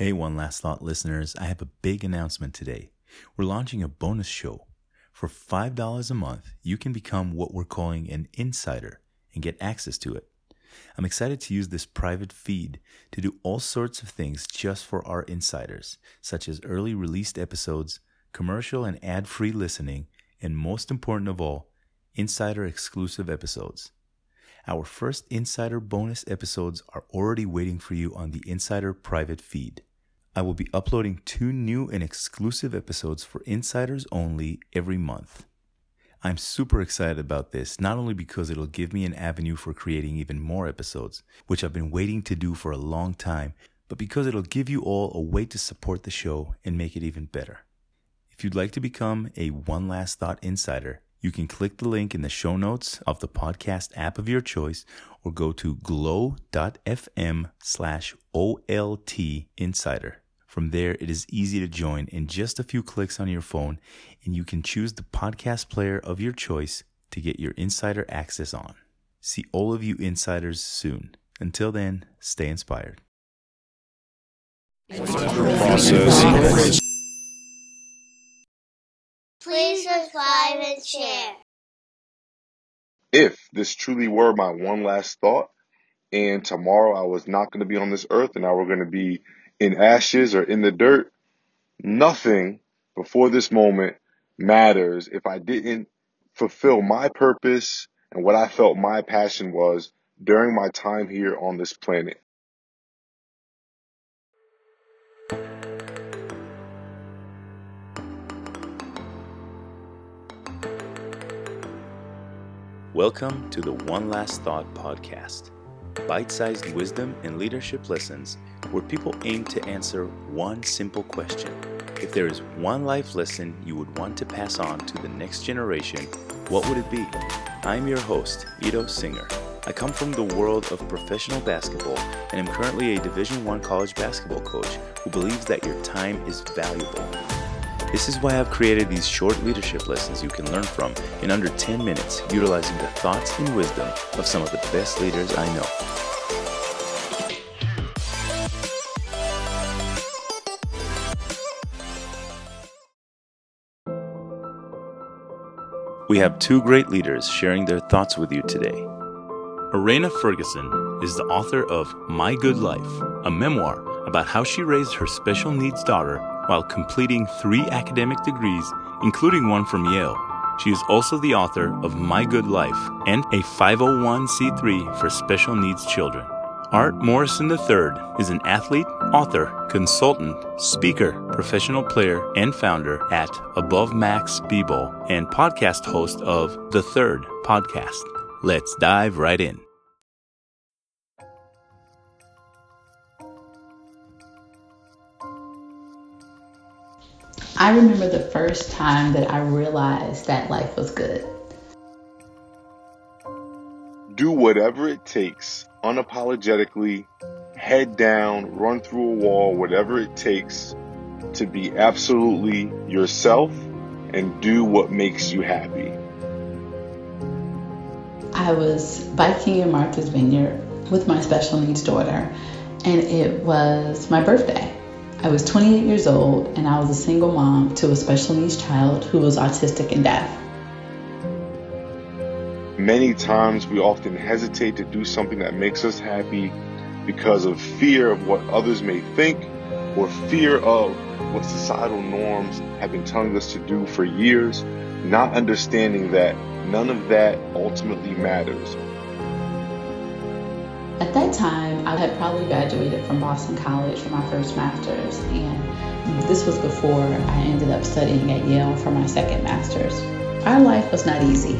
Hey, One Last Thought listeners, I have a big announcement today. We're launching a bonus show. For $5 a month, you can become what we're calling an insider and get access to it. I'm excited to use this private feed to do all sorts of things just for our insiders, such as early released episodes, commercial and ad-free listening, and most important of all, insider-exclusive episodes. Our first insider bonus episodes are already waiting for you on the insider private feed. I will be uploading 2 new and exclusive episodes for insiders only every month. I'm super excited about this, not only because it'll give me an avenue for creating even more episodes, which I've been waiting to do for a long time, but because it'll give you all a way to support the show and make it even better. If you'd like to become a One Last Thought insider, you can click the link in the show notes of the podcast app of your choice or go to glow.fm/oltinsider. From there, it is easy to join in just a few clicks on your phone, and you can choose the podcast player of your choice to get your insider access on. See all of you insiders soon. Until then, stay inspired. Please subscribe and share. If this truly were my one last thought, and tomorrow I was not going to be on this earth, and I were going to be in ashes or in the dirt, nothing before this moment matters if I didn't fulfill my purpose and what I felt my passion was during my time here on this planet. Welcome to the One Last Thought Podcast. Bite-sized wisdom and leadership lessons where people aim to answer one simple question. If there is one life lesson you would want to pass on to the next generation, what would it be? I'm your host, Ido Singer. I come from the world of professional basketball and am currently a Division I college basketball coach who believes that your time is valuable. This is why I've created these short leadership lessons you can learn from in under 10 minutes, utilizing the thoughts and wisdom of some of the best leaders I know. We have 2 great leaders sharing their thoughts with you today. Irena Ferguson is the author of My Good Life, a memoir about how she raised her special needs daughter while completing 3 academic degrees, including one from Yale. She is also the author of My Good Life and a 501c3 for special needs children. Art Morrison III is an athlete, author, consultant, speaker, professional player, and founder at Above Max Baseball and podcast host of The Third Podcast. Let's dive right in. I remember the first time that I realized that life was good. Do whatever it takes, unapologetically, head down, run through a wall, whatever it takes to be absolutely yourself and do what makes you happy. I was biking in Martha's Vineyard with my special needs daughter, and it was my birthday. I was 28 years old, and I was a single mom to a special needs child who was autistic and deaf. Many times we often hesitate to do something that makes us happy because of fear of what others may think or fear of what societal norms have been telling us to do for years, not understanding that none of that ultimately matters. At that time, I had probably graduated from Boston College for my first master's, and this was before I ended up studying at Yale for my second master's. Our life was not easy.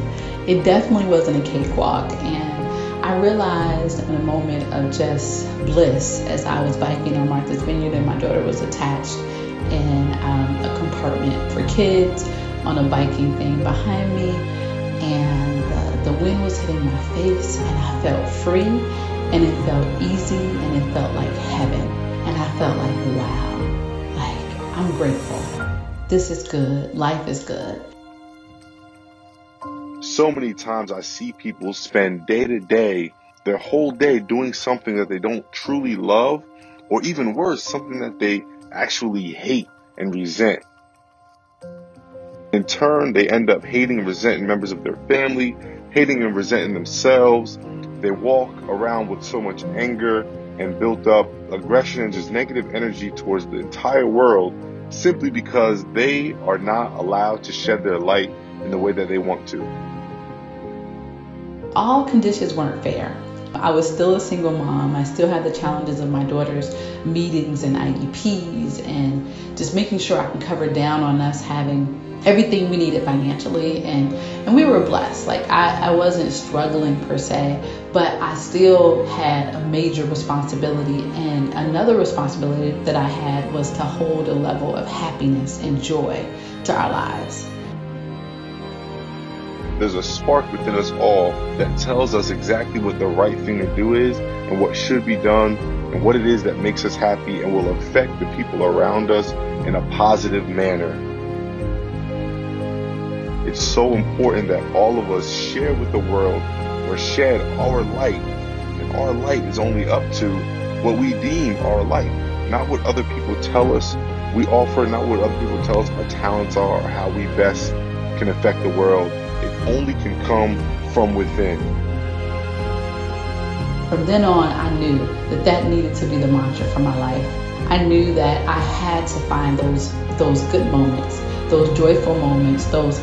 It definitely wasn't a cakewalk, and I realized in a moment of just bliss as I was biking on Martha's Vineyard and my daughter was attached in a compartment for kids on a biking thing behind me, and the wind was hitting my face, and I felt free. And it felt easy, and it felt like heaven. And I felt like, wow, like, I'm grateful. This is good. Life is good. So many times I see people spend day to day, their whole day doing something that they don't truly love or even worse, something that they actually hate and resent. In turn, they end up hating and resenting members of their family, hating and resenting themselves. They walk around with so much anger and built up aggression and just negative energy towards the entire world simply because they are not allowed to shed their light in the way that they want to. All conditions weren't fair. I was still a single mom. I still had the challenges of my daughter's meetings and IEPs and just making sure I could cover down on us having everything we needed financially, and we were blessed. Like I wasn't struggling per se, but I still had a major responsibility, and another responsibility that I had was to hold a level of happiness and joy to our lives. There's a spark within us all that tells us exactly what the right thing to do is and what should be done and what it is that makes us happy and will affect the people around us in a positive manner. It's so important that all of us share with the world or shed our light. And our light is only up to what we deem our light, not what other people tell us we offer, not what other people tell us our talents are or how we best can affect the world. It only can come from within. From then on, I knew that that needed to be the mantra for my life. I knew that I had to find those good moments, those joyful moments, those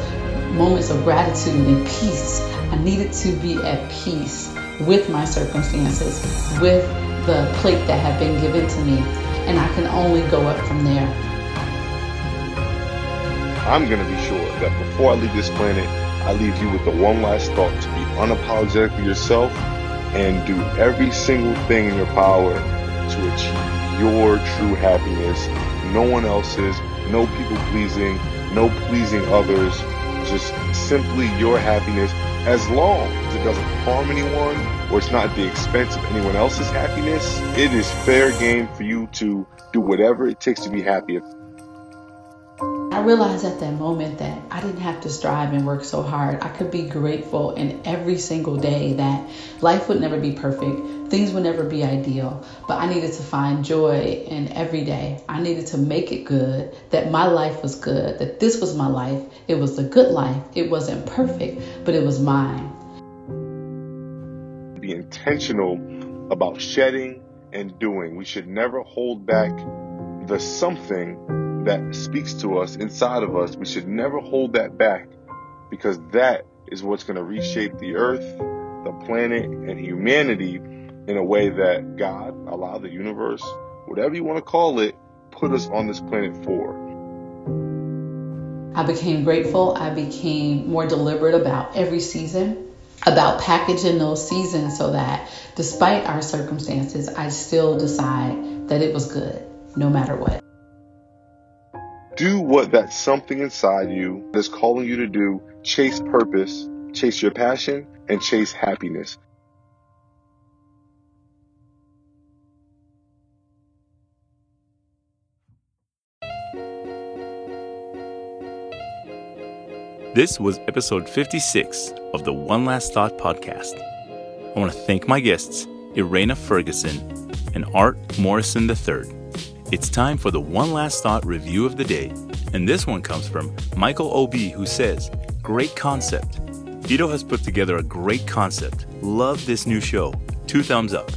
moments of gratitude and peace. I needed to be at peace with my circumstances, with the plate that had been given to me, and I can only go up from there. I'm going to be sure that before I leave this planet, I leave you with the one last thought to be unapologetically yourself and do every single thing in your power to achieve your true happiness. No one else's, no people pleasing, no pleasing others. Just simply your happiness, as long as it doesn't harm anyone or it's not at the expense of anyone else's happiness. It is fair game for you to do whatever it takes to be happy. I realized at that moment that I didn't have to strive and work so hard. I could be grateful in every single day that life would never be perfect, things would never be ideal, but I needed to find joy in every day. I needed to make it good, that my life was good, that this was my life. It was a good life. It wasn't perfect, but it was mine. Be intentional about shedding and doing. We should never hold back the something that speaks to us inside of us. We should never hold that back, because that is what's going to reshape the earth, the planet, and humanity in a way that God, Allah, the universe, whatever you want to call it, put us on this planet for. I became grateful. I became more deliberate about every season, about packaging those seasons so that despite our circumstances, I still decide that it was good no matter what. Do what that something inside you that's calling you to do. Chase purpose, chase your passion, and chase happiness. This was episode 56 of the One Last Thought podcast. I want to thank my guests, Irena Ferguson and Art Morrison III. It's time for the One Last Thought review of the day, and this one comes from Michael OB, who says, "Great concept. Ido has put together a great concept. Love this new show. 2 thumbs up.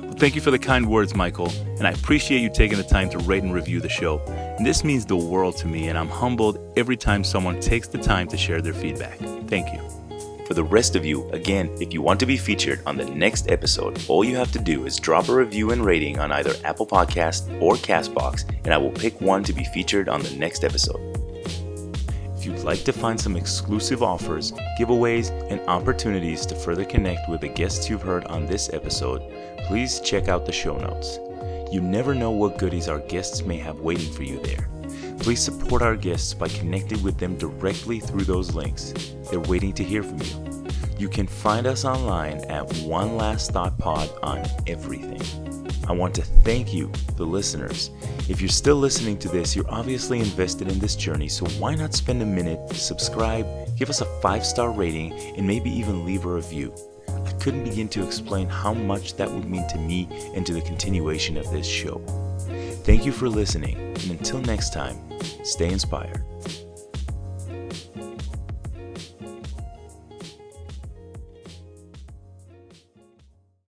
Well, thank you for the kind words, Michael, and I appreciate you taking the time to rate and review the show. This means the world to me, and I'm humbled every time someone takes the time to share their feedback. Thank you." For the rest of you, again, if you want to be featured on the next episode, all you have to do is drop a review and rating on either Apple Podcasts or Castbox, and I will pick one to be featured on the next episode. If you'd like to find some exclusive offers, giveaways, and opportunities to further connect with the guests you've heard on this episode, please check out the show notes. You never know what goodies our guests may have waiting for you there. Please support our guests by connecting with them directly through those links. They're waiting to hear from you. You can find us online at One Last Thought Pod on everything. I want to thank you, the listeners. If you're still listening to this, you're obviously invested in this journey, so why not spend a minute to subscribe, give us a 5-star rating, and maybe even leave a review? I couldn't begin to explain how much that would mean to me and to the continuation of this show. Thank you for listening, and until next time, stay inspired.